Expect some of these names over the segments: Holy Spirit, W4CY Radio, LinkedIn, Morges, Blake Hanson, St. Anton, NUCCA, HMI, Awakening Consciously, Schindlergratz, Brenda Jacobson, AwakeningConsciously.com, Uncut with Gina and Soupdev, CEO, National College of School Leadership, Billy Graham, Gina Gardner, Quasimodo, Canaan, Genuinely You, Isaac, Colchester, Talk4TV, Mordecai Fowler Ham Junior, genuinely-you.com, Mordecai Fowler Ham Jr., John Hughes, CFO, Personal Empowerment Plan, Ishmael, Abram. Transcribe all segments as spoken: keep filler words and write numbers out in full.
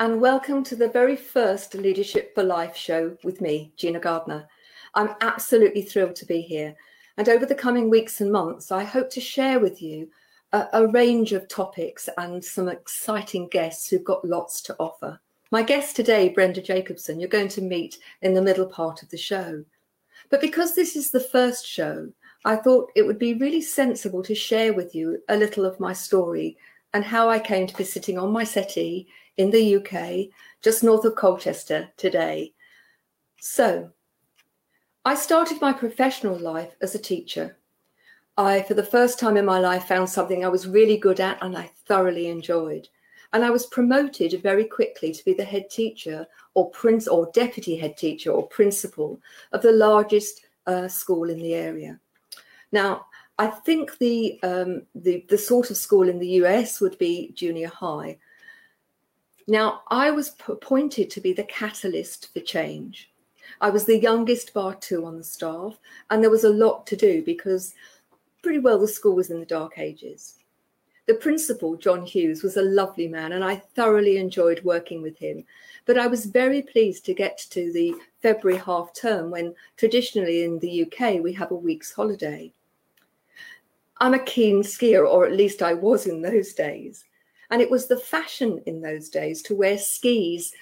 And welcome to the very first Leadership for Life show with me, Gina Gardner. I'm absolutely thrilled to be here. And over the coming weeks and months, I hope to share with you a, a range of topics and some exciting guests who've got lots to offer. My guest today, Brenda Jacobson, you're going to meet in the middle part of the show. But because this is the first show, I thought it would be really sensible to share with you a little of my story and how I came to be sitting on my settee in the U K, just north of Colchester today. So, I started my professional life as a teacher. I, for the first time in my life, found something I was really good at and I thoroughly enjoyed. And I was promoted very quickly to be the head teacher or prince or deputy head teacher or principal of the largest uh, school in the area. Now, I think the, um, the the sort of school in the U S would be junior high. Now, I was appointed to be the catalyst for change. I was the youngest bar two on the staff, and there was a lot to do because pretty well the school was in the dark ages. The principal, John Hughes, was a lovely man, and I thoroughly enjoyed working with him. But I was very pleased to get to the February half term when traditionally in the U K we have a week's holiday. I'm a keen skier, or at least I was in those days. And it was the fashion in those days to wear skis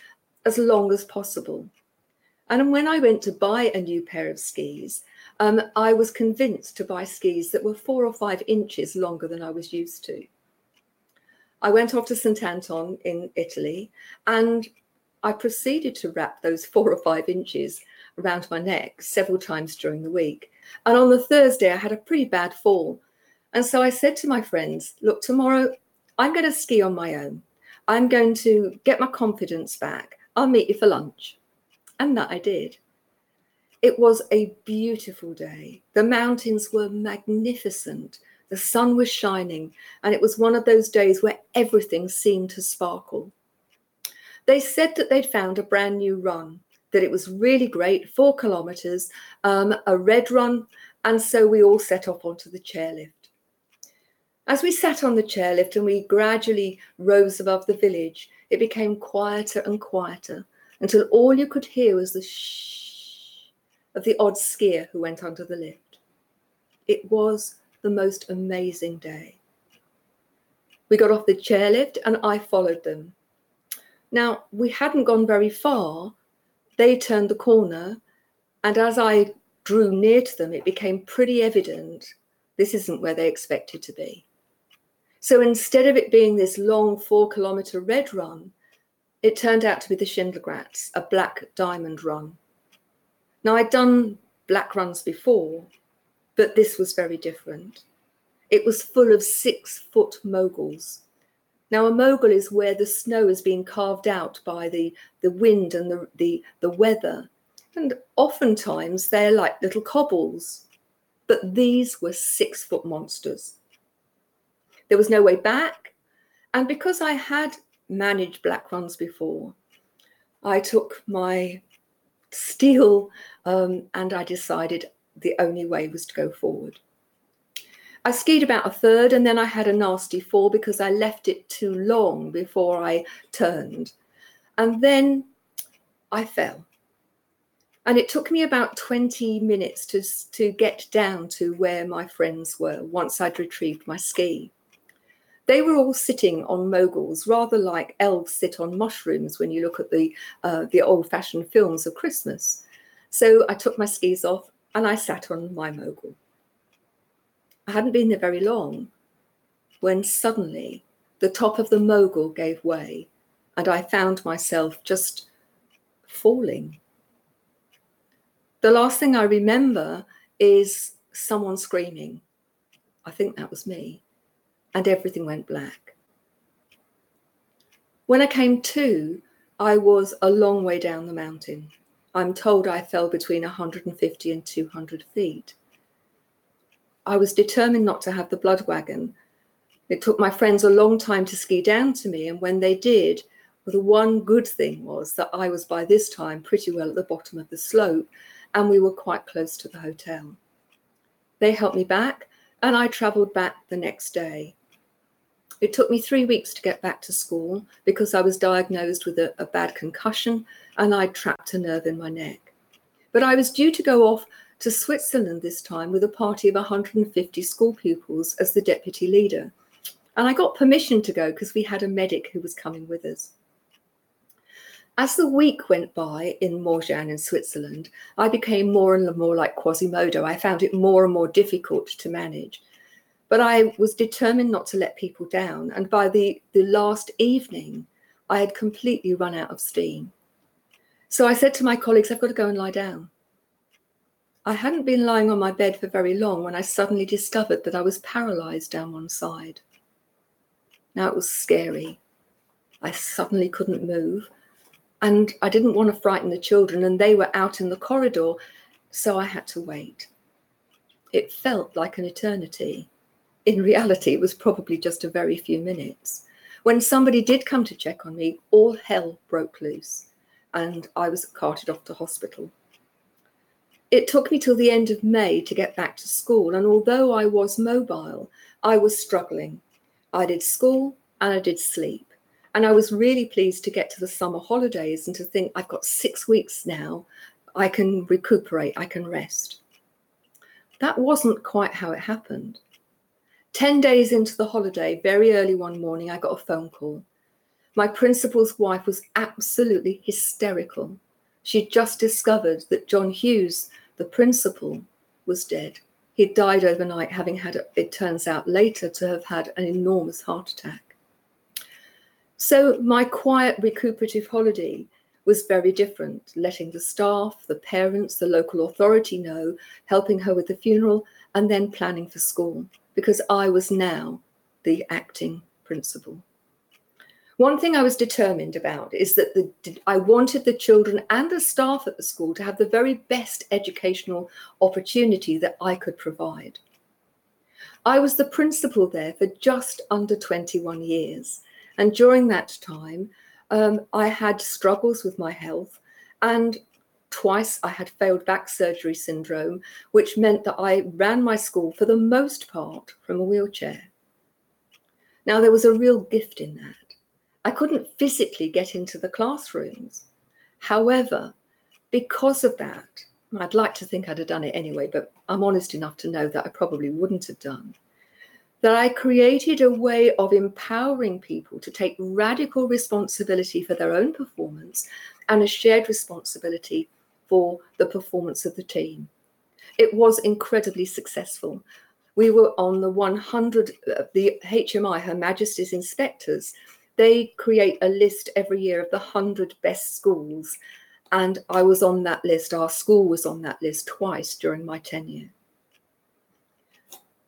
as long as possible. And when I went to buy a new pair of skis, um, I was convinced to buy skis that were four or five inches longer than I was used to. I went off to Saint Anton in Italy, and I proceeded to wrap those four or five inches around my neck several times during the week. And on the Thursday, I had a pretty bad fall. And so I said to my friends, look, tomorrow, I'm going to ski on my own. I'm going to get my confidence back. I'll meet you for lunch. And that I did. It was a beautiful day. The mountains were magnificent. The sun was shining. And it was one of those days where everything seemed to sparkle. They said that they'd found a brand new run, that it was really great, four kilometres, um, a red run. And so we all set off onto the chairlift. As we sat on the chairlift and we gradually rose above the village, it became quieter and quieter until all you could hear was the shh of the odd skier who went under the lift. It was the most amazing day. We got off the chairlift and I followed them. Now, we hadn't gone very far. They turned the corner, and as I drew near to them, it became pretty evident this isn't where they expected to be. So instead of it being this long four-kilometre red run, it turned out to be the Schindlergratz, a black diamond run. Now, I'd done black runs before, but this was very different. It was full of six-foot moguls. Now, a mogul is where the snow has been carved out by the, the wind and the, the, the weather, and oftentimes they're like little cobbles. But these were six-foot monsters. There was no way back. And because I had managed black runs before, I took my steel um, and I decided the only way was to go forward. I skied about a third and then I had a nasty fall because I left it too long before I turned. And then I fell. And it took me about twenty minutes to, to get down to where my friends were once I'd retrieved my ski. They were all sitting on moguls, rather like elves sit on mushrooms when you look at the, uh, the old-fashioned films of Christmas. So I took my skis off and I sat on my mogul. I hadn't been there very long when suddenly the top of the mogul gave way and I found myself just falling. The last thing I remember is someone screaming. I think that was me. And everything went black. When I came to, I was a long way down the mountain. I'm told I fell between one hundred fifty and two hundred feet. I was determined not to have the blood wagon. It took my friends a long time to ski down to me, and when they did, well, the one good thing was that I was by this time pretty well at the bottom of the slope, and we were quite close to the hotel. They helped me back, and I travelled back the next day. It took me three weeks to get back to school because I was diagnosed with a, a bad concussion and I trapped a nerve in my neck. But I was due to go off to Switzerland this time with a party of one hundred fifty school pupils as the deputy leader. And I got permission to go because we had a medic who was coming with us. As the week went by in Morges in Switzerland, I became more and more like Quasimodo. I found it more and more difficult to manage. But I was determined not to let people down. And by the, the last evening, I had completely run out of steam. So I said to my colleagues, I've got to go and lie down. I hadn't been lying on my bed for very long when I suddenly discovered that I was paralysed down one side. Now it was scary. I suddenly couldn't move. And I didn't want to frighten the children, and they were out in the corridor, so I had to wait. It felt like an eternity. In reality, it was probably just a very few minutes. When somebody did come to check on me, all hell broke loose, and I was carted off to hospital. It took me till the end of May to get back to school, and although I was mobile, I was struggling. I did school and I did sleep. And I was really pleased to get to the summer holidays and to think I've got six weeks now. I can recuperate. I can rest. That wasn't quite how it happened. Ten days into the holiday, very early one morning, I got a phone call. My principal's wife was absolutely hysterical. She'd just discovered that John Hughes, the principal, was dead. He'd died overnight, having had, it turns out later, to have had an enormous heart attack. So my quiet recuperative holiday was very different, letting the staff, the parents, the local authority know, helping her with the funeral, and then planning for school, because I was now the acting principal. One thing I was determined about is that the, I wanted the children and the staff at the school to have the very best educational opportunity that I could provide. I was the principal there for just under twenty-one years. And during that time, um, I had struggles with my health, and twice I had failed back surgery syndrome, which meant that I ran my school for the most part from a wheelchair. Now, there was a real gift in that. I couldn't physically get into the classrooms. However, because of that, and I'd like to think I'd have done it anyway, but I'm honest enough to know that I probably wouldn't have done, that I created a way of empowering people to take radical responsibility for their own performance and a shared responsibility for the performance of the team. It was incredibly successful. We were on the one hundred, uh, the H M I, Her Majesty's Inspectors. They create a list every year of the one hundred best schools. And I was on that list. Our school was on that list twice during my tenure.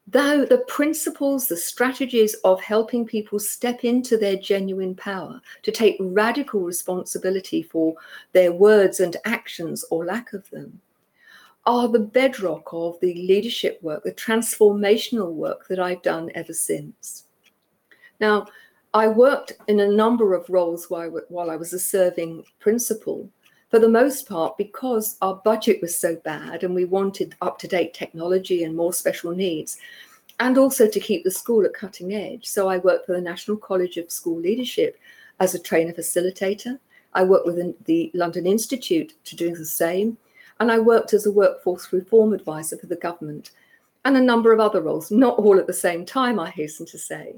Though the principles, the strategies of helping people step into their genuine power, to take radical responsibility for their words and actions or lack of them, are the bedrock of the leadership work, the transformational work that I've done ever since. Now, I worked in a number of roles while I was a serving principal, for the most part, because our budget was so bad and we wanted up-to-date technology and more special needs, and also to keep the school at cutting edge. So I worked for the National College of School Leadership as a trainer facilitator. I worked with the London Institute to do the same. And I worked as a workforce reform advisor for the government and a number of other roles, not all at the same time, I hasten to say.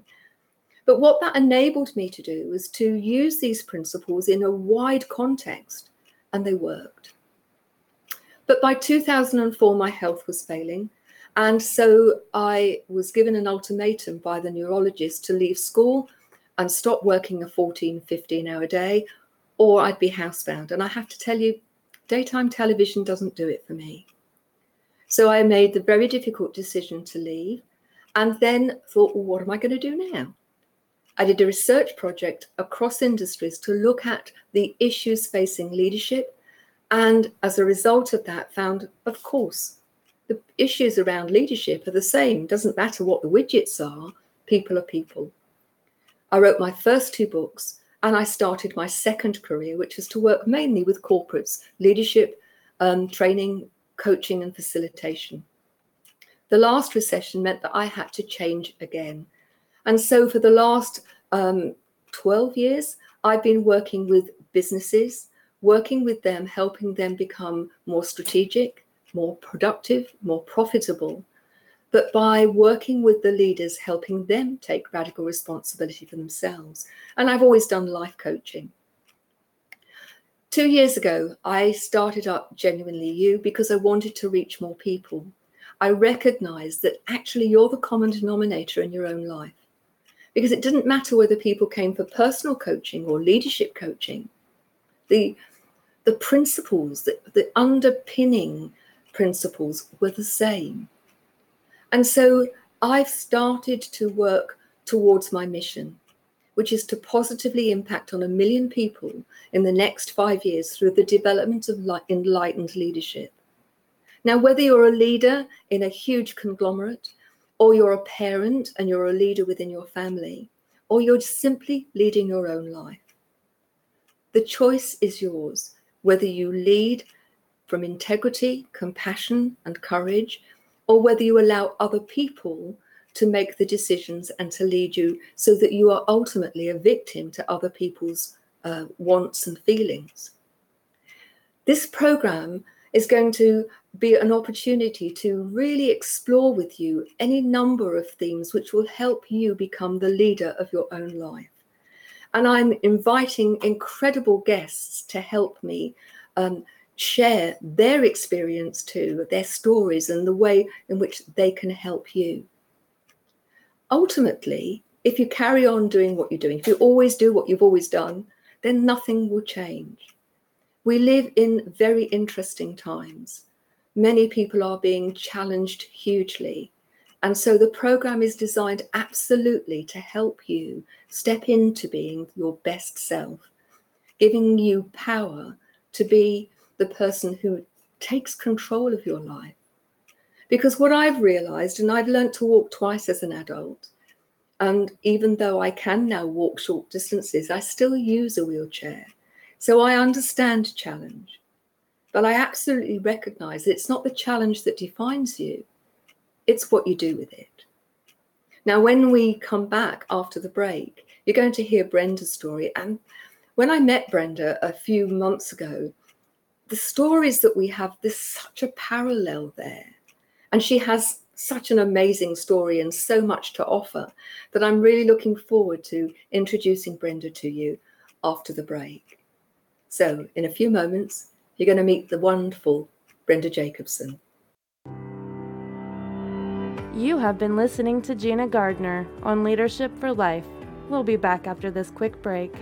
But what that enabled me to do was to use these principles in a wide context. And they worked. But by two thousand four, my health was failing. And so I was given an ultimatum by the neurologist to leave school and stop working a fourteen, fifteen hour day, or I'd be housebound. And I have to tell you, daytime television doesn't do it for me. So I made the very difficult decision to leave, and then thought, well, what am I going to do now? I did a research project across industries to look at the issues facing leadership. And as a result of that, found, of course, the issues around leadership are the same. Doesn't matter what the widgets are, people are people. I wrote my first two books, and I started my second career, which was to work mainly with corporates, leadership, um, training, coaching, and facilitation. The last recession meant that I had to change again. And so for the last um, twelve years, I've been working with businesses, working with them, helping them become more strategic, more productive, more profitable, but by working with the leaders, helping them take radical responsibility for themselves. And I've always done life coaching. Two years ago, I started up Genuinely You because I wanted to reach more people. I recognize that actually you're the common denominator in your own life, because it didn't matter whether people came for personal coaching or leadership coaching. The, the principles, the, the underpinning principles were the same. And so I've started to work towards my mission, which is to positively impact on a million people in the next five years through the development of enlightened leadership. Now, whether you're a leader in a huge conglomerate, or you're a parent and you're a leader within your family, or you're simply leading your own life, the choice is yours, whether you lead from integrity, compassion, and courage, or whether you allow other people to make the decisions and to lead you so that you are ultimately a victim to other people's uh, wants and feelings. This program is going to be an opportunity to really explore with you any number of themes which will help you become the leader of your own life. And I'm inviting incredible guests to help me um, share their experience too, their stories and the way in which they can help you. Ultimately, if you carry on doing what you're doing, if you always do what you've always done, then nothing will change. We live in very interesting times. Many people are being challenged hugely. And so the program is designed absolutely to help you step into being your best self, giving you power to be the person who takes control of your life. Because what I've realized, and I've learned to walk twice as an adult, and even though I can now walk short distances, I still use a wheelchair. So I understand challenge. But I absolutely recognize it's not the challenge that defines you, it's what you do with it. Now, when we come back after the break, you're going to hear Brenda's story. And when I met Brenda a few months ago, the stories that we have, there's such a parallel there. And she has such an amazing story and so much to offer that I'm really looking forward to introducing Brenda to you after the break. So in a few moments, you're going to meet the wonderful Brenda Jacobson. You have been listening to Gina Gardner on Leadership for Life. We'll be back after this quick break.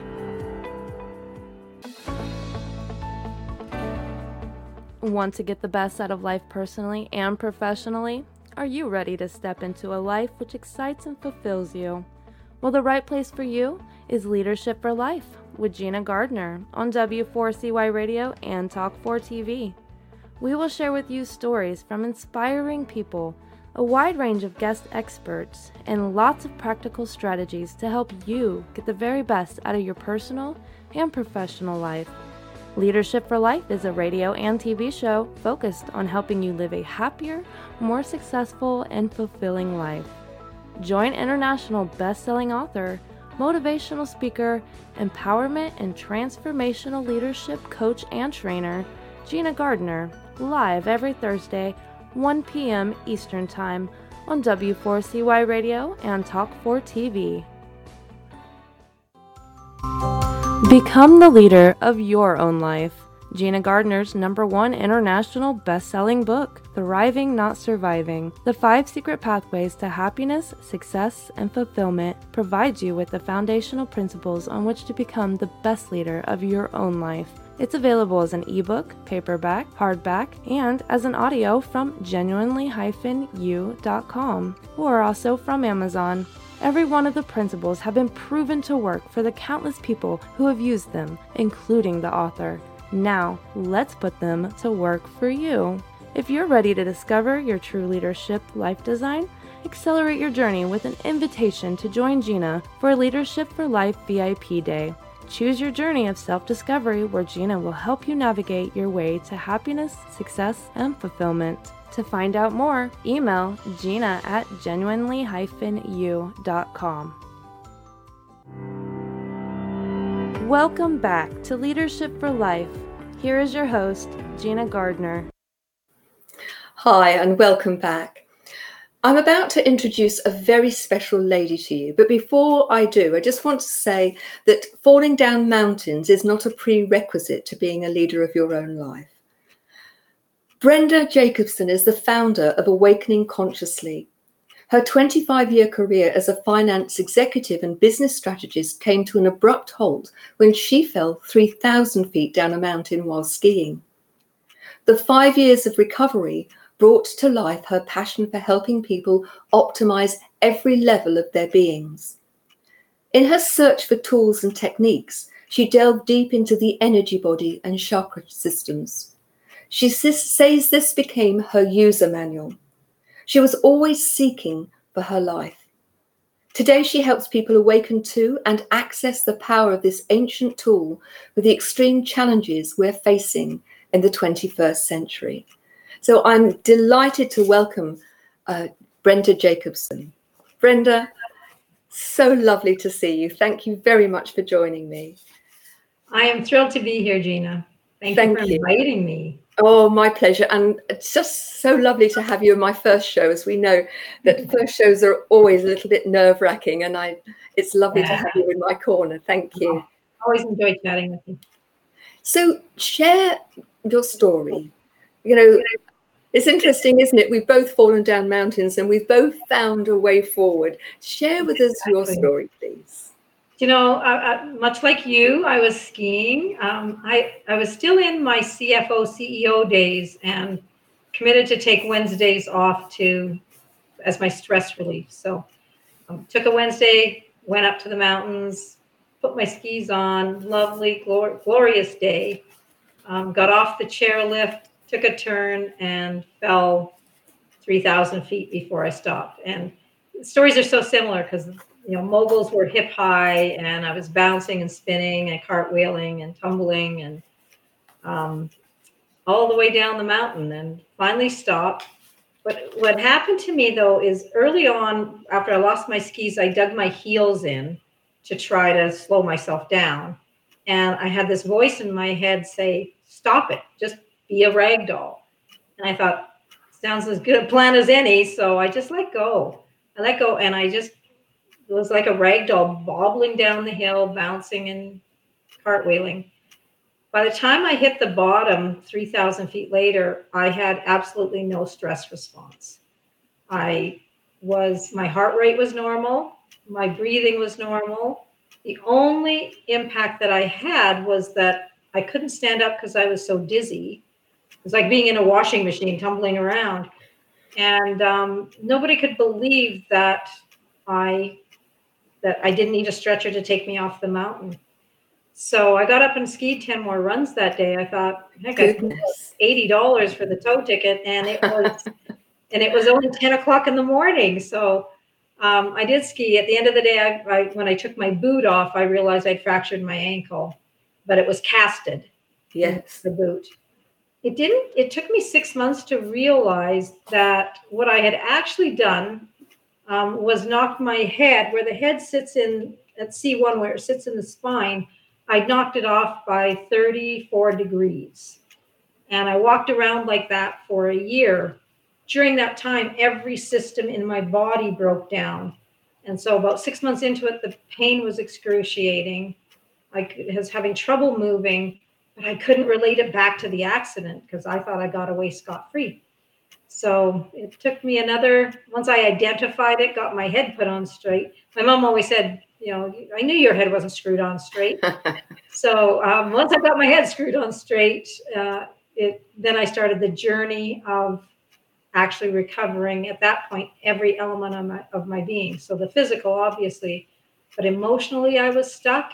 Want to get the best out of life personally and professionally? Are you ready to step into a life which excites and fulfills you? Well, the right place for you is Leadership for Life with Gina Gardner on W four C Y Radio and Talk four T V. We will share with you stories from inspiring people, a wide range of guest experts, and lots of practical strategies to help you get the very best out of your personal and professional life. Leadership for Life is a radio and T V show focused on helping you live a happier, more successful, and fulfilling life. Join international best-selling author, motivational speaker, empowerment and transformational leadership coach and trainer, Gina Gardner, live every Thursday, one p.m. Eastern Time on W four C Y Radio and Talk four T V. Become the leader of your own life. Gina Gardner's number one international best-selling book, Thriving Not Surviving, The Five Secret Pathways to Happiness, Success, and Fulfillment, provides you with the foundational principles on which to become the best leader of your own life. It's available as an ebook, paperback, hardback, and as an audio from genuinely dash you dot com or also from Amazon. Every one of the principles have been proven to work for the countless people who have used them, including the author. Now, let's put them to work for you. If you're ready to discover your true leadership life design, accelerate your journey with an invitation to join Gina for a Leadership for Life V I P Day. Choose your journey of self-discovery where Gina will help you navigate your way to happiness, success, and fulfillment. To find out more, email Gina at genuinely dash you dot com. Welcome back to Leadership for Life. Here is your host, Gina Gardner. Hi, and welcome back. I'm about to introduce a very special lady to you, but before I do, I just want to say that falling down mountains is not a prerequisite to being a leader of your own life. Brenda Jacobson is the founder of Awakening Consciously. Her twenty-five-year career as a finance executive and business strategist came to an abrupt halt when she fell three thousand feet down a mountain while skiing. The five years of recovery brought to life her passion for helping people optimize every level of their beings. In her search for tools and techniques, she delved deep into the energy body and chakra systems. She says this became her user manual. She was always seeking for her life. Today, she helps people awaken to and access the power of this ancient tool with the extreme challenges we're facing in the twenty-first century. So I'm delighted to welcome uh, Brenda Jacobson. Brenda, so lovely to see you. Thank you very much for joining me. I am thrilled to be here, Gina. Thank, Thank you for you. inviting me. Oh, my pleasure. And it's just so lovely to have you in my first show. As we know that first shows are always a little bit nerve-wracking, and I, it's lovely yeah. to have you in my corner. Thank you. I always enjoy chatting with you. So share your story. You know, it's interesting, isn't it? We've both fallen down mountains and we've both found a way forward. Share with us exactly. your story, please. You know, uh, uh, much like you, I was skiing. Um, I, I was still in my C F O, C E O days and committed to take Wednesdays off to as my stress relief. So um, took a Wednesday, went up to the mountains, put my skis on, lovely, glor- glorious day. Um, got off the chairlift, took a turn, and fell three thousand feet before I stopped. And the stories are so similar because, you know, moguls were hip high, and I was bouncing and spinning and cartwheeling and tumbling and um, all the way down the mountain and finally stopped. But what happened to me, though, is early on after I lost my skis, I dug my heels in to try to slow myself down. And I had this voice in my head say, stop it, just be a rag doll. And I thought, sounds as good a plan as any. So I just let go. I let go and I just, it was like a rag doll bobbling down the hill, bouncing and cartwheeling. By the time I hit the bottom three thousand feet later, I had absolutely no stress response. I was, my heart rate was normal. My breathing was normal. The only impact that I had was that I couldn't stand up because I was so dizzy. It was like being in a washing machine, tumbling around. And um, nobody could believe that I that I didn't need a stretcher to take me off the mountain. So I got up and skied ten more runs that day. I thought, heck, I paid eighty dollars for the tow ticket, and it was and it was only ten o'clock in the morning. So Um, I did ski. At the end of the day, I, I, when I took my boot off, I realized I'd fractured my ankle, but it was casted. Yes, the boot. It didn't. It took me six months to realize that what I had actually done um, was knock my head, where the head sits in at C one, where it sits in the spine. I knocked it off by thirty-four degrees, and I walked around like that for a year. During that time, every system in my body broke down. And so about six months into it, the pain was excruciating. I was having trouble moving. And I couldn't relate it back to the accident because I thought I got away scot-free. So it took me another, once I identified it, got my head put on straight. My mom always said, you know, I knew your head wasn't screwed on straight. So um, once I got my head screwed on straight, uh, it then I started the journey of actually recovering at that point every element of my, of my being. So the physical, obviously, but emotionally I was stuck.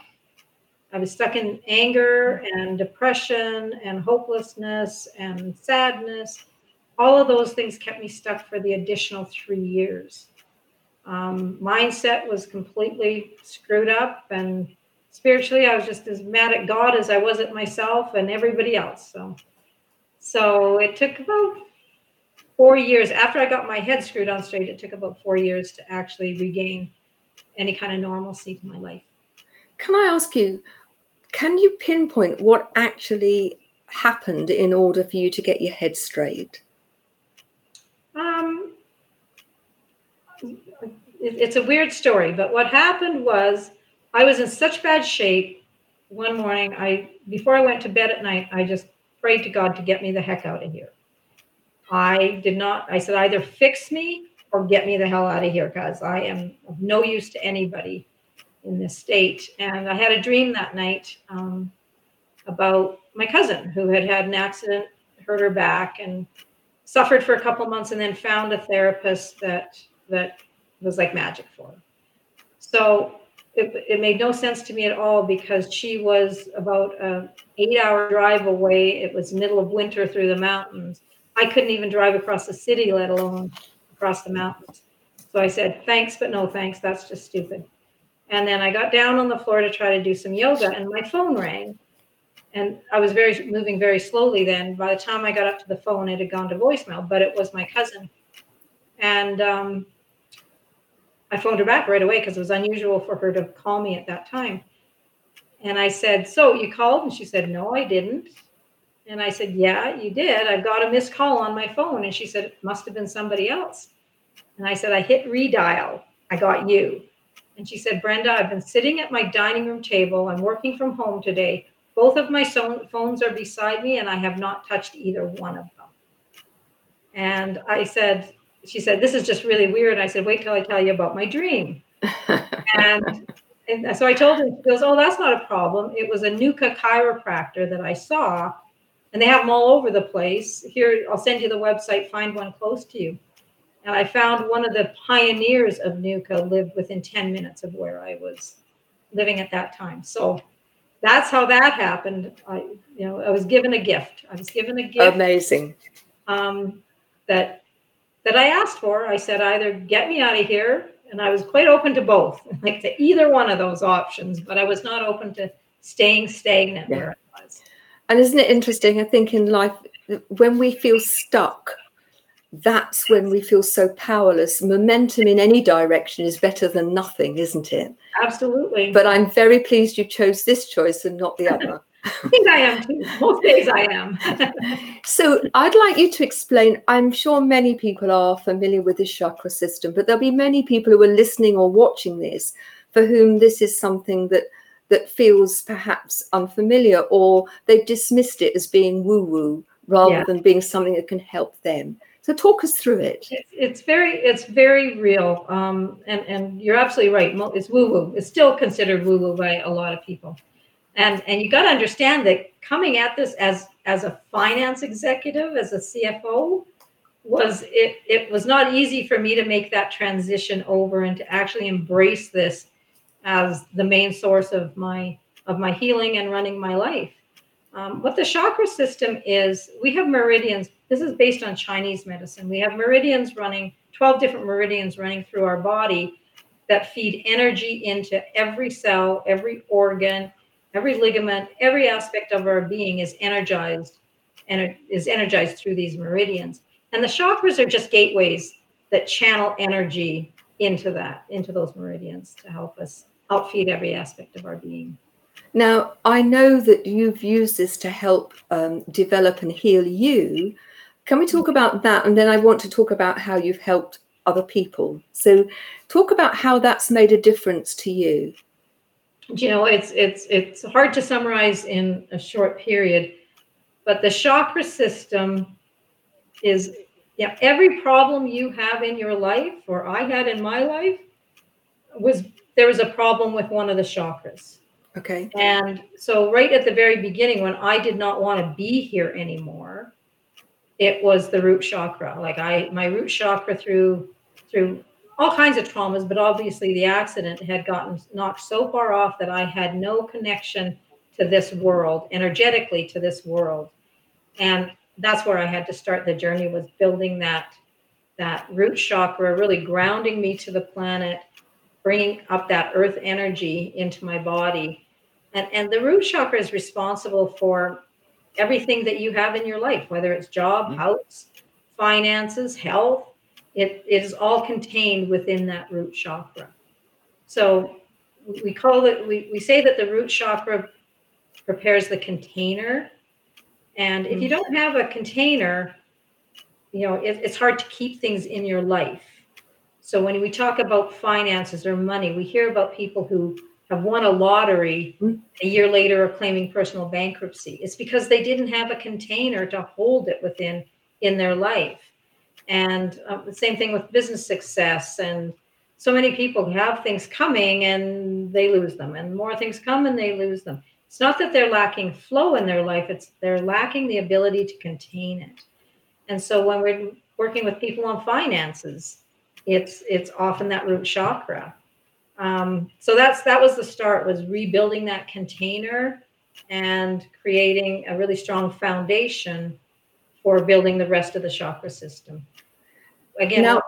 I was stuck in anger and depression and hopelessness and sadness. All of those things kept me stuck for the additional three years. Um, mindset was completely screwed up, and spiritually I was just as mad at God as I was at myself and everybody else. So, so it took about four years after I got my head screwed on straight. It took about four years to actually regain any kind of normalcy to my life. Can I ask you, can you pinpoint what actually happened in order for you to get your head straight? Um, it, it's a weird story, but what happened was I was in such bad shape one morning. I, before I went to bed at night, I just prayed to God to get me the heck out of here. I did not, I said, either fix me or get me the hell out of here, because I am of no use to anybody in this state. And I had a dream that night um, about my cousin who had had an accident, hurt her back, and suffered for a couple months, and then found a therapist that that was like magic for her. So it, it made no sense to me at all, because she was about an eight-hour drive away. It was middle of winter through the mountains. I couldn't even drive across the city, let alone across the mountains. So I said, thanks, but no thanks. That's just stupid. And then I got down on the floor to try to do some yoga, and my phone rang, and I was very moving very slowly then. By the time I got up to the phone, it had gone to voicemail, but it was my cousin. And um, I phoned her back right away because it was unusual for her to call me at that time. And I said, so you called? And she said, no, I didn't. And I said, yeah, you did. I've got a missed call on my phone. And she said, it must have been somebody else. And I said, I hit redial. I got you. And she said, Brenda, I've been sitting at my dining room table. I'm working from home today. Both of my so- phones are beside me, and I have not touched either one of them. And I said, she said, this is just really weird. And I said, wait till I tell you about my dream. and, and so I told her, she goes, oh, that's not a problem. It was a NUCCA chiropractor that I saw, and they have them all over the place. Here, I'll send you the website, find one close to you. And I found one of the pioneers of NUCCA lived within ten minutes of where I was living at that time. So that's how that happened. I, you know, I was given a gift. I was given a gift. Amazing. Um, that that I asked for. I said, either get me out of here, and I was quite open to both, like to either one of those options. But I was not open to staying stagnant yeah. where I was. And isn't it interesting? I think in life, when we feel stuck, that's when we feel so powerless. Momentum in any direction is better than nothing, isn't it? Absolutely. But I'm very pleased you chose this choice and not the other. I think I am too. Most days I am. So I'd like you to explain, I'm sure many people are familiar with this chakra system, but there'll be many people who are listening or watching this for whom this is something that that feels perhaps unfamiliar, or they've dismissed it as being woo-woo rather yeah. than being something that can help them. So talk us through it. It's very, it's very real. Um, and, and you're absolutely right. It's woo-woo. It's still considered woo-woo by a lot of people. And and you got to understand that coming at this as, as a finance executive, as a C F O, was it, it was not easy for me to make that transition over and to actually embrace this as the main source of my, of my healing and running my life. Um, what the chakra system is, we have meridians. This is based on Chinese medicine. We have meridians running, twelve different meridians running through our body that feed energy into every cell, every organ, every ligament, every aspect of our being is energized, and is energized through these meridians. And the chakras are just gateways that channel energy into that, into those meridians to help us help feed every aspect of our being. Now, I know that you've used this to help um, develop and heal you. Can we talk about that? And then I want to talk about how you've helped other people. So talk about how that's made a difference to you. you know, it's it's it's hard to summarize in a short period, but the chakra system is, yeah, every problem you have in your life, or I had in my life, was there was a problem with one of the chakras. Okay. And so right at the very beginning, when I did not want to be here anymore, it was the root chakra. Like I, my root chakra through through all kinds of traumas, but obviously the accident had gotten knocked so far off that I had no connection to this world, energetically to this world. And that's where I had to start the journey, was building that, that root chakra, really grounding me to the planet, bringing up that earth energy into my body. And, and the root chakra is responsible for everything that you have in your life, whether it's job, mm-hmm. house, finances, health. It, it is all contained within that root chakra. So we call it, we, we say that the root chakra prepares the container. And if you don't have a container, you know, it, it's hard to keep things in your life. So when we talk about finances or money, we hear about people who have won a lottery, a year later are claiming personal bankruptcy. It's because they didn't have a container to hold it within in their life. And uh, the same thing with business success. And so many people have things coming and they lose them, and more things come and they lose them. It's not that they're lacking flow in their life. It's they're lacking the ability to contain it. And so when we're working with people on finances, it's it's often that root chakra. Um, so that's that was the start, was rebuilding that container and creating a really strong foundation for building the rest of the chakra system. Again, now,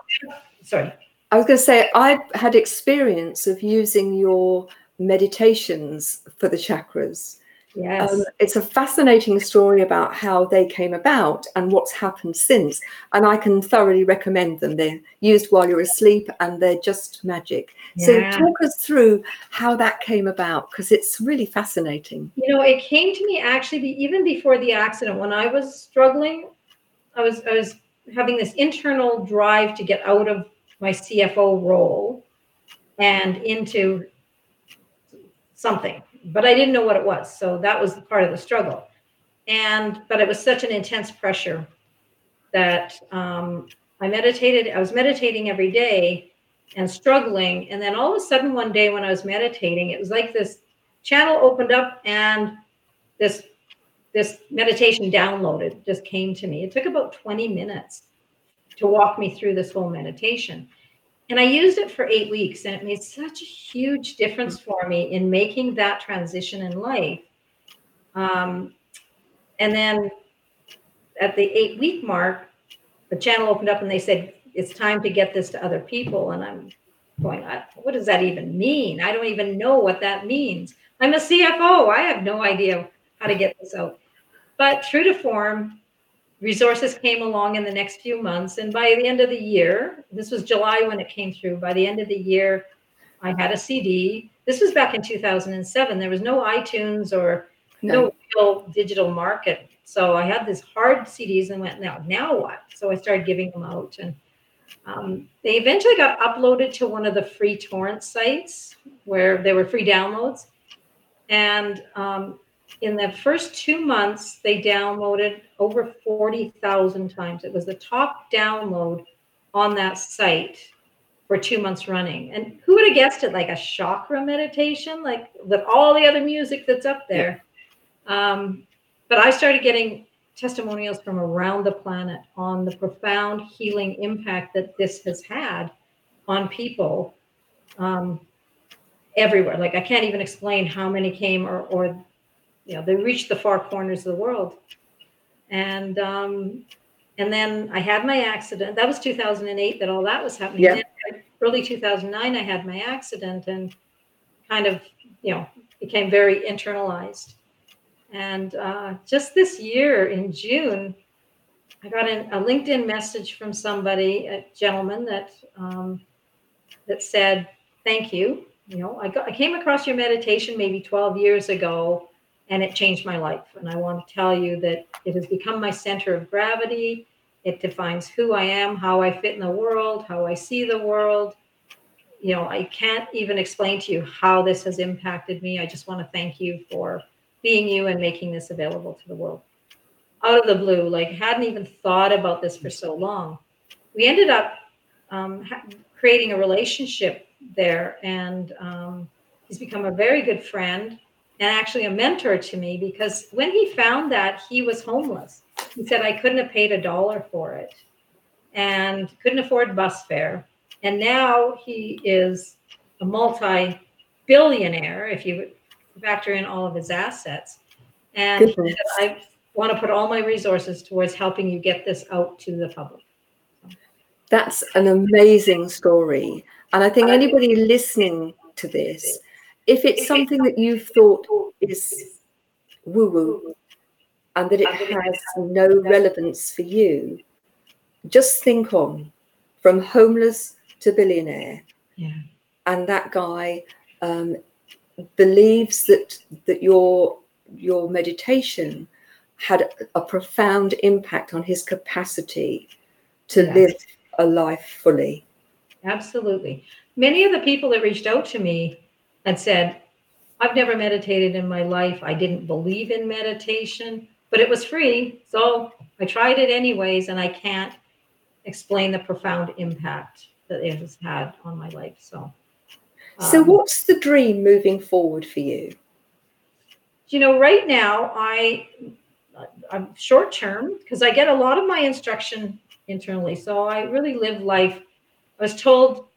sorry. I was going to say, I've had experience of using your meditations for the chakras. Yes. Um, it's a fascinating story about how they came about and what's happened since. And I can thoroughly recommend them. They're used while you're asleep and they're just magic. Yeah. So talk us through how that came about, because it's really fascinating. You know, it came to me actually even before the accident. When I was struggling, I was I was having this internal drive to get out of my C F O role and into something, but I didn't know what it was. So that was the part of the struggle. And, but it was such an intense pressure that um, I meditated, I was meditating every day and struggling. And then all of a sudden one day when I was meditating, it was like this channel opened up and this, this meditation downloaded, just came to me. It took about twenty minutes to walk me through this whole meditation. And I used it for eight weeks, and it made such a huge difference for me in making that transition in life. Um, and then at the eight-week mark, the channel opened up, and they said, it's time to get this to other people. And I'm going, what does that even mean? I don't even know what that means. I'm a C F O. I have no idea how to get this out. But true to form, resources came along in the next few months. And by the end of the year, this was July when it came through. By the end of the year, I had a C D. This was back in two thousand seven. There was no iTunes or no, no real digital market. So I had these hard C Ds and went, now, now what? So I started giving them out. And um, they eventually got uploaded to one of the free torrent sites where there were free downloads. And um, in the first two months, they downloaded over forty thousand times. It was the top download on that site for two months running. And who would have guessed it? Like a chakra meditation, like with all the other music that's up there. Um, but I started getting testimonials from around the planet on the profound healing impact that this has had on people um, everywhere. Like I can't even explain how many came or, or you know, they reached the far corners of the world. And um, and then I had my accident. That was two thousand eight that all that was happening. Yeah. Early two thousand nine, I had my accident and kind of, you know, became very internalized. And uh, just this year in June, I got an, a LinkedIn message from somebody, a gentleman that um, that said, thank you. You know, I, got, I came across your meditation maybe twelve years ago. And it changed my life. And I want to tell you that it has become my center of gravity. It defines who I am, how I fit in the world, how I see the world. you know, I can't even explain to you how this has impacted me. I just want to thank you for being you and making this available to the world. Out of the blue, like, hadn't even thought about this for so long. We ended up um, ha- creating a relationship there, and um, he's become a very good friend and actually a mentor to me, because when he found that he was homeless, he said, I couldn't have paid a dollar for it and couldn't afford bus fare. And now he is a multi-billionaire, if you factor in all of his assets. And he said, I want to put all my resources towards helping you get this out to the public. That's an amazing story. And I think anybody listening to this, if it's something that you've thought is woo-woo and that it has no relevance for you, just think on. From homeless to billionaire. Yeah. And that guy um, believes that that your your meditation had a profound impact on his capacity to yeah. live a life fully. Absolutely. Many of the people that reached out to me had said, I've never meditated in my life. I didn't believe in meditation, but it was free. So I tried it anyways, and I can't explain the profound impact that it has had on my life. So, um, so what's the dream moving forward for you? You know, right now I, I'm short term because I get a lot of my instruction internally. So I really live life. I was told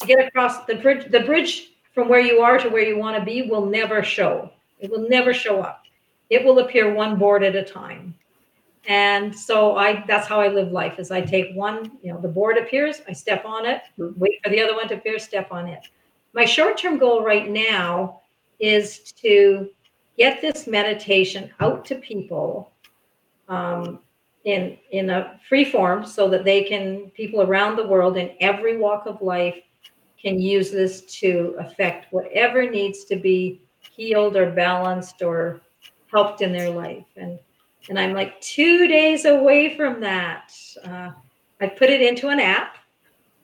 to get across the bridge. The bridge from where you are to where you want to be will never show. It will never show up. It will appear one board at a time. And so I, that's how I live life, is I take one, you know, the board appears, I step on it, wait for the other one to appear, step on it. My short-term goal right now is to get this meditation out to people um, in, in a free form so that they can, people around the world in every walk of life can use this to affect whatever needs to be healed or balanced or helped in their life. And And I'm like two days away from that. Uh, I put it into an app.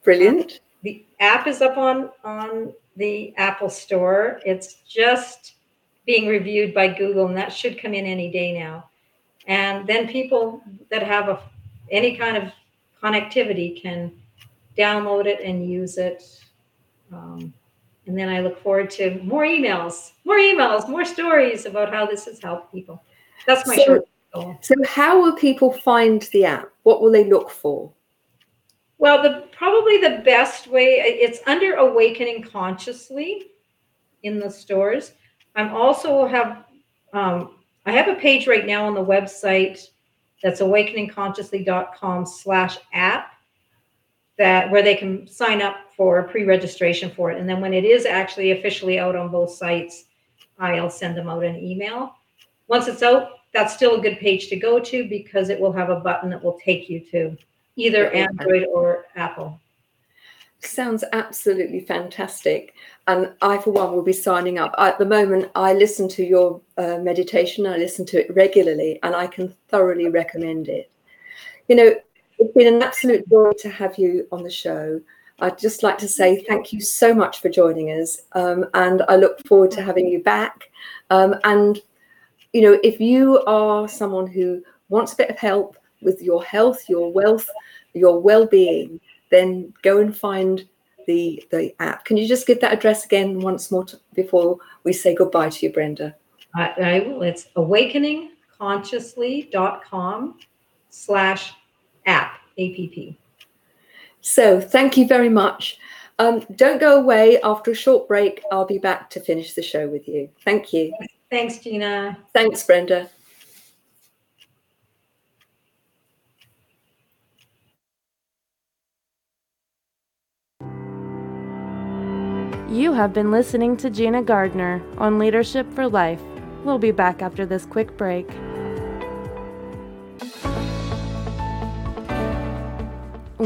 Brilliant. The app is up on, on the Apple Store. It's just being reviewed by Google, and that should come in any day now. And then people that have a, any kind of connectivity can download it and use it. Um, and then I look forward to more emails, more emails, more stories about how this has helped people. That's my so- short. So how will people find the app? What will they look for? Well, the probably the best way, it's under Awakening Consciously in the stores. I'm also have, um, I have a page right now on the website that's awakening consciously dot com slash app that where they can sign up for pre-registration for it. And then when it is actually officially out on both sites, I'll send them out an email. Once it's out, that's still a good page to go to because it will have a button that will take you to either Android or Apple. Sounds absolutely fantastic. And I, for one, will be signing up. At the moment, I listen to your uh, meditation. I listen to it regularly, and I can thoroughly recommend it. You know, it's been an absolute joy to have you on the show. I'd just like to say thank you so much for joining us. Um, and I look forward to having you back. Um, and You know, if you are someone who wants a bit of help with your health, your wealth, your well-being, then go and find the the app. Can you just give that address again once more to, before we say goodbye to you, Brenda? I, I will. It's awakening consciously dot com slash app, A P P. So thank you very much. Um, don't go away. After a short break, I'll be back to finish the show with you. Thank you. Thanks, Gina. Thanks, Brenda. You have been listening to Gina Gardner on Leadership for Life. We'll be back after this quick break.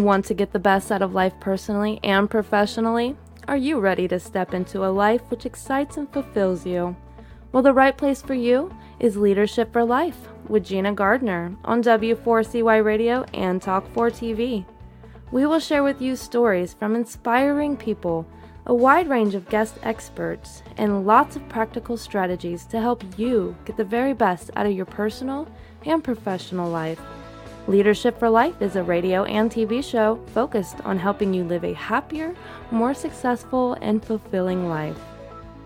Want to get the best out of life personally and professionally? Are you ready to step into a life which excites and fulfills you? Well, the right place for you is Leadership for Life with Gina Gardner on W four C Y Radio and Talk four T V. we will share with you stories from inspiring people, a wide range of guest experts, and lots of practical strategies to help you get the very best out of your personal and professional life. Leadership for Life is a radio and T V show focused on helping you live a happier, more successful, and fulfilling life.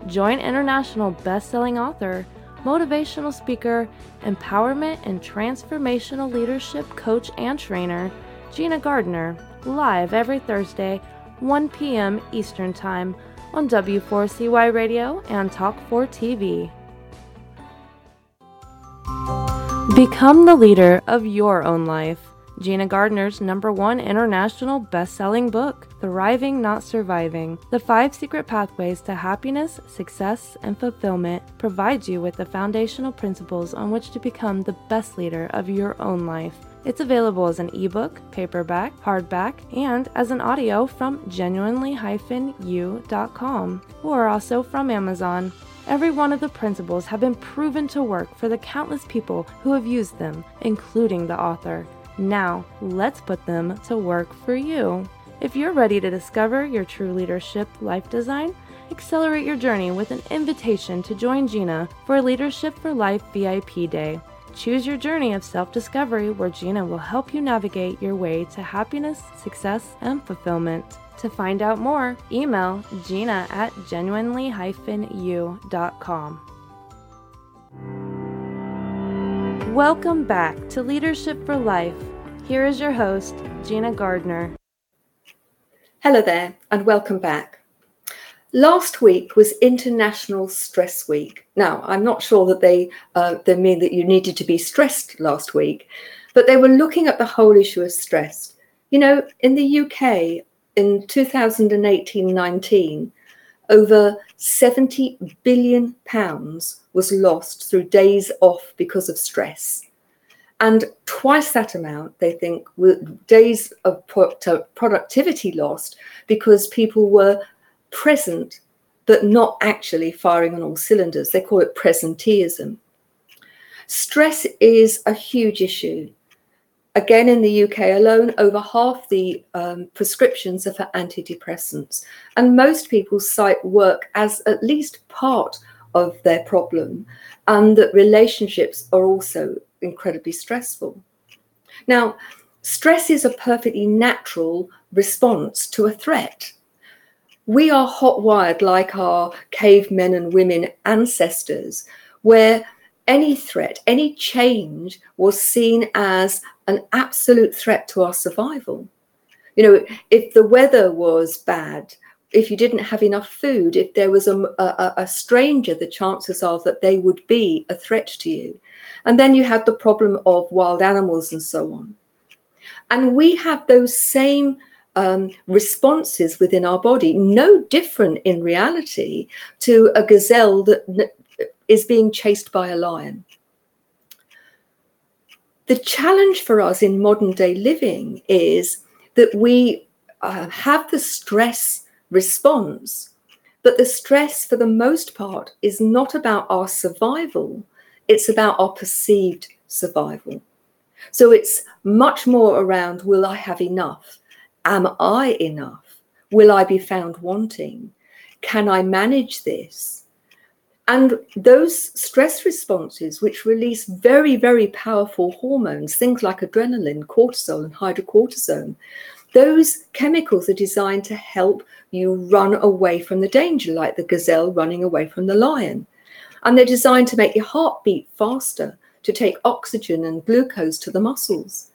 Join international best-selling author, motivational speaker, empowerment and transformational leadership coach and trainer, Gina Gardner, live every Thursday, one p.m. Eastern Time on W four C Y Radio and Talk four T V. Become the leader of your own life. Gina Gardner's number one international best-selling book, Thriving Not Surviving, The Five Secret Pathways to Happiness, Success, and Fulfillment, provides you with the foundational principles on which to become the best leader of your own life. It's available as an ebook, paperback, hardback, and as an audio from genuinely dash you dot com or also from Amazon. Every one of the principles have been proven to work for the countless people who have used them, including the author. Now, let's put them to work for you. If you're ready to discover your true leadership life design, accelerate your journey with an invitation to join Gina for a Leadership for Life V I P Day. Choose your journey of self-discovery where Gina will help you navigate your way to happiness, success, and fulfillment. To find out more, email Gina at genuinely dash you dot com. Welcome back to Leadership for Life. Here is your host, Gina Gardner. Hello there, and welcome back. Last week was International Stress Week. Now, I'm not sure that they uh, they mean that you needed to be stressed last week, but they were looking at the whole issue of stress. You know, in the U K, in two thousand eighteen nineteen, over seventy billion pounds was lost through days off because of stress. And twice that amount, they think, were days of productivity lost because people were present but not actually firing on all cylinders. They call it presenteeism. Stress is a huge issue. Again, in the U K alone, over half the um, prescriptions are for antidepressants. And most people cite work as at least part of their problem, and that relationships are also incredibly stressful. Now, stress is a perfectly natural response to a threat. We are hot-wired like our cavemen and women ancestors, where any threat, any change was seen as an absolute threat to our survival. You know, if the weather was bad, if you didn't have enough food, if there was a, a, a stranger, the chances are that they would be a threat to you. And then you had the problem of wild animals and so on. And we have those same um, responses within our body, no different in reality to a gazelle that n- is being chased by a lion. The challenge for us in modern day living is that we uh, have the stress response, but the stress for the most part is not about our survival, it's about our perceived survival. So it's much more around, will I have enough? Am I enough? Will I be found wanting? Can I manage this? And those stress responses, which release very, very powerful hormones, things like adrenaline, cortisol, and hydrocortisone, those chemicals are designed to help you run away from the danger, like the gazelle running away from the lion. And they're designed to make your heart beat faster, to take oxygen and glucose to the muscles.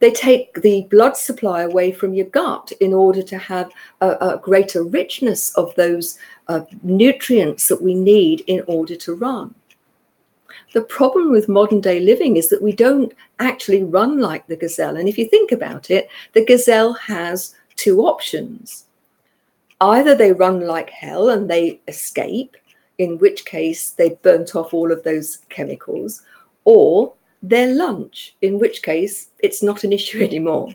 They take the blood supply away from your gut in order to have a, a greater richness of those uh, nutrients that we need in order to run. The problem with modern day living is that we don't actually run like the gazelle. And if you think about it, the gazelle has two options. Either they run like hell and they escape, in which case they burnt off all of those chemicals, or their lunch, in which case it's not an issue anymore.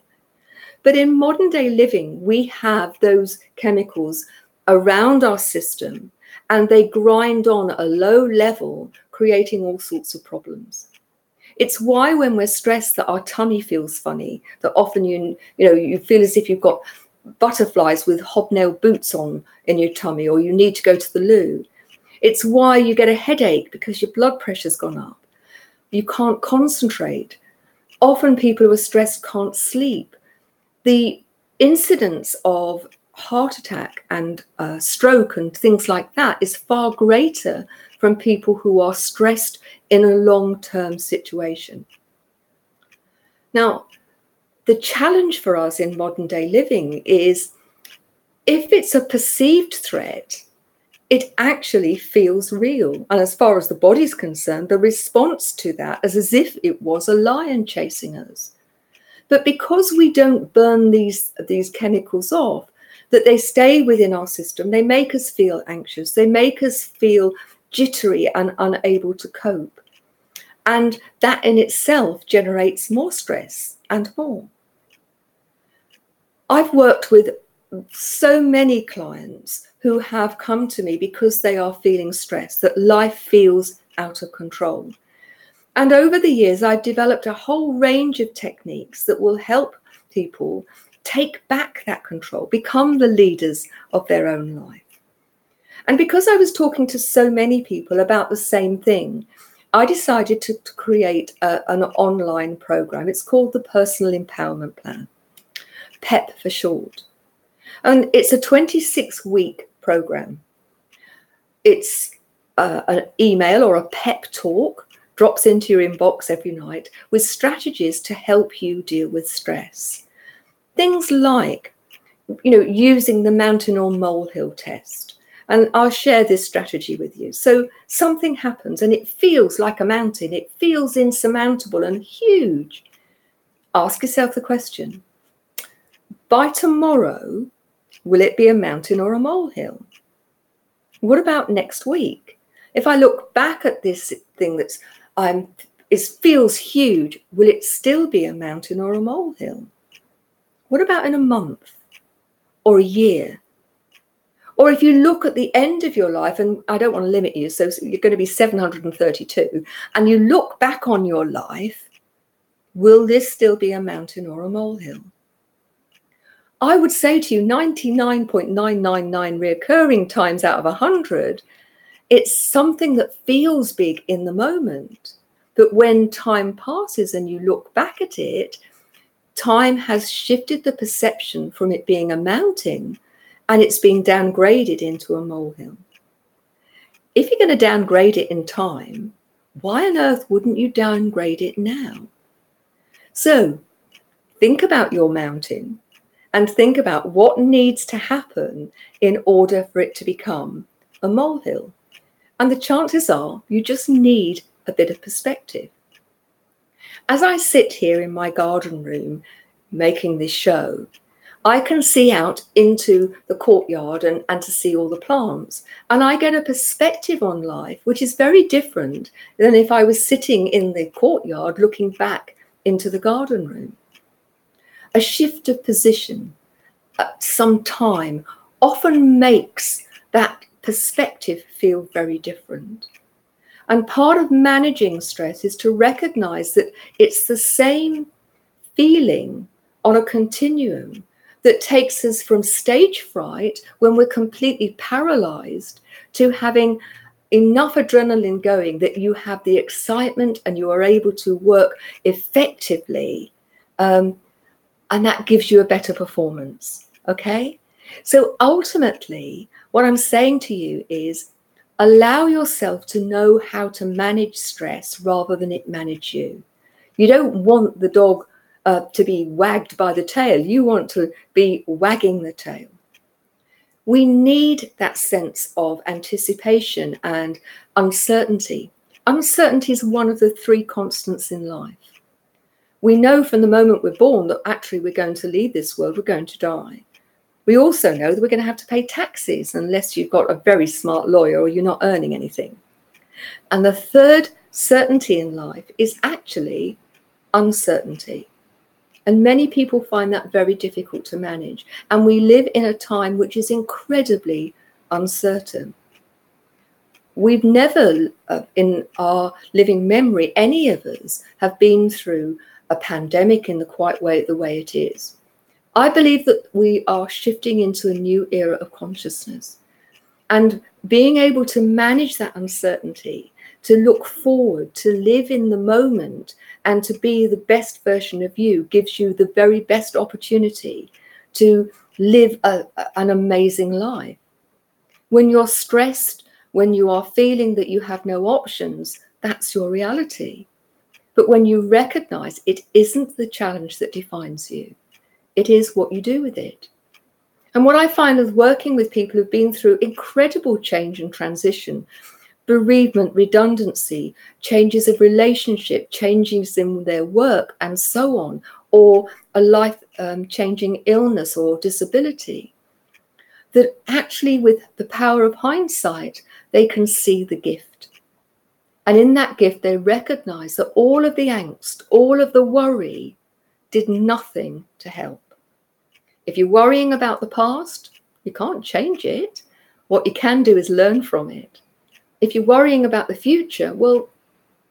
But in modern day living, we have those chemicals around our system and they grind on a low level, creating all sorts of problems. It's why when we're stressed that our tummy feels funny, that often you, you know, you feel as if you've got butterflies with hobnail boots on in your tummy, or you need to go to the loo. It's why you get a headache because your blood pressure's gone up. You can't concentrate. Often people who are stressed can't sleep. The incidence of heart attack and uh, stroke and things like that is far greater from people who are stressed in a long-term situation. Now, the challenge for us in modern day living is if it's a perceived threat, it actually feels real. And as far as the body's concerned, the response to that is as if it was a lion chasing us. But because we don't burn these, these chemicals off, that they stay within our system, they make us feel anxious, they make us feel jittery and unable to cope. And that in itself generates more stress and more. I've worked with so many clients who have come to me because they are feeling stressed, that life feels out of control. And over the years, I've developed a whole range of techniques that will help people take back that control, become the leaders of their own life. And because I was talking to so many people about the same thing, I decided to, to create a, an online program. It's called the Personal Empowerment Plan, PEP for short. And it's a twenty-six week program. It's uh, an email or a PEP talk, drops into your inbox every night with strategies to help you deal with stress. Things like, you know, using the mountain or molehill test. And I'll share this strategy with you. So something happens and it feels like a mountain. It feels insurmountable and huge. Ask yourself the question, by tomorrow, will it be a mountain or a molehill? What about next week? If I look back at this thing that's um, is, feels huge, will it still be a mountain or a molehill? What about in a month or a year? Or if you look at the end of your life, and I don't want to limit you, so you're going to be seven hundred thirty-two, and you look back on your life, will this still be a mountain or a molehill? I would say to you ninety-nine point nine nine nine recurring times out of one hundred, it's something that feels big in the moment. But when time passes and you look back at it, time has shifted the perception from it being a mountain and it's being downgraded into a molehill. If you're going to downgrade it in time, why on earth wouldn't you downgrade it now? So think about your mountain and think about what needs to happen in order for it to become a molehill. And the chances are you just need a bit of perspective. As I sit here in my garden room making this show, I can see out into the courtyard and, and to see all the plants. And I get a perspective on life, which is very different than if I was sitting in the courtyard looking back into the garden room. A shift of position at some time often makes that perspective feel very different. And part of managing stress is to recognize that it's the same feeling on a continuum that takes us from stage fright when we're completely paralyzed to having enough adrenaline going that you have the excitement and you are able to work effectively. Um, and that gives you a better performance, okay? So ultimately, what I'm saying to you is allow yourself to know how to manage stress rather than it manage you. You don't want the dog uh, to be wagged by the tail. You want to be wagging the tail. We need that sense of anticipation and uncertainty. Uncertainty is one of the three constants in life. We know from the moment we're born that actually we're going to leave this world, we're going to die. We also know that we're going to have to pay taxes unless you've got a very smart lawyer or you're not earning anything. And the third certainty in life is actually uncertainty. And many people find that very difficult to manage. And we live in a time which is incredibly uncertain. We've never uh, in our living memory, any of us have been through a pandemic in the quite way the way it is. I believe that we are shifting into a new era of consciousness, and being able to manage that uncertainty, to look forward, to live in the moment, and to be the best version of you gives you the very best opportunity to live a, an amazing life. When you're stressed, when you are feeling that you have no options, that's your reality. But when you recognize it isn't the challenge that defines you, it is what you do with it. And what I find is working with people who've been through incredible change and transition, bereavement, redundancy, changes of relationship, changes in their work, and so on, or a life-changing um, illness or disability, that actually with the power of hindsight, they can see the gift. And in that gift, they recognize that all of the angst, all of the worry did nothing to help. If you're worrying about the past, you can't change it. What you can do is learn from it. If you're worrying about the future, well,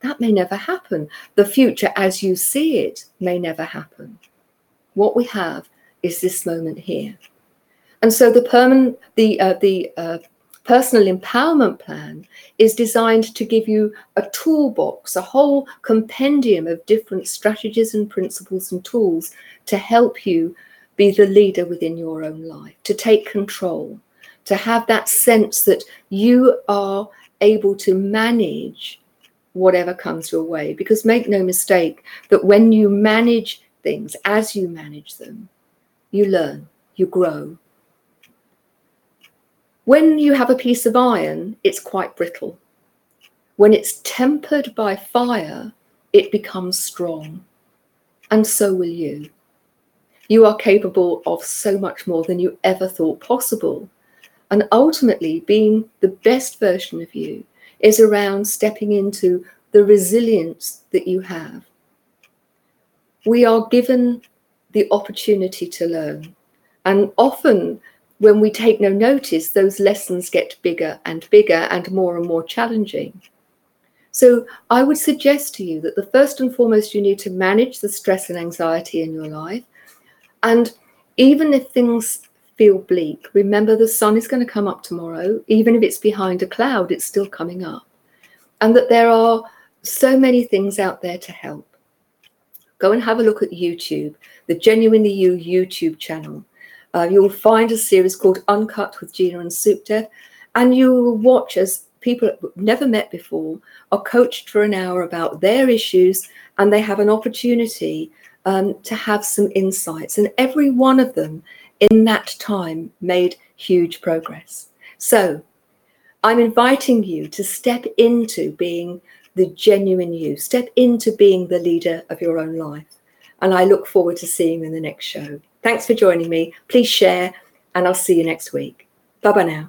that may never happen. The future as you see it may never happen. What we have is this moment here. And so the, permanent, the, uh, the uh, Personal Empowerment Plan is designed to give you a toolbox, a whole compendium of different strategies and principles and tools to help you be the leader within your own life, to take control, to have that sense that you are able to manage whatever comes your way. Because make no mistake that when you manage things, as you manage them, you learn, you grow. When you have a piece of iron, it's quite brittle. When it's tempered by fire, it becomes strong. And so will you. You are capable of so much more than you ever thought possible. And ultimately, being the best version of you is around stepping into the resilience that you have. We are given the opportunity to learn. And often, when we take no notice, those lessons get bigger and bigger and more and more challenging. So I would suggest to you that the first and foremost, you need to manage the stress and anxiety in your life. And even if things feel bleak, remember the sun is going to come up tomorrow. Even if it's behind a cloud, it's still coming up. And that there are so many things out there to help. Go and have a look at YouTube, the Genuinely You YouTube channel. Uh, you'll find a series called Uncut with Gina and Soupdev, and you will watch as people who've never met before are coached for an hour about their issues, and they have an opportunity Um, to have some insights, and every one of them in that time made huge progress. So I'm inviting you to step into being the genuine you, step into being the leader of your own life. And I look forward to seeing you in the next show. Thanks for joining me. Please share, and I'll see you next week. Bye-bye now.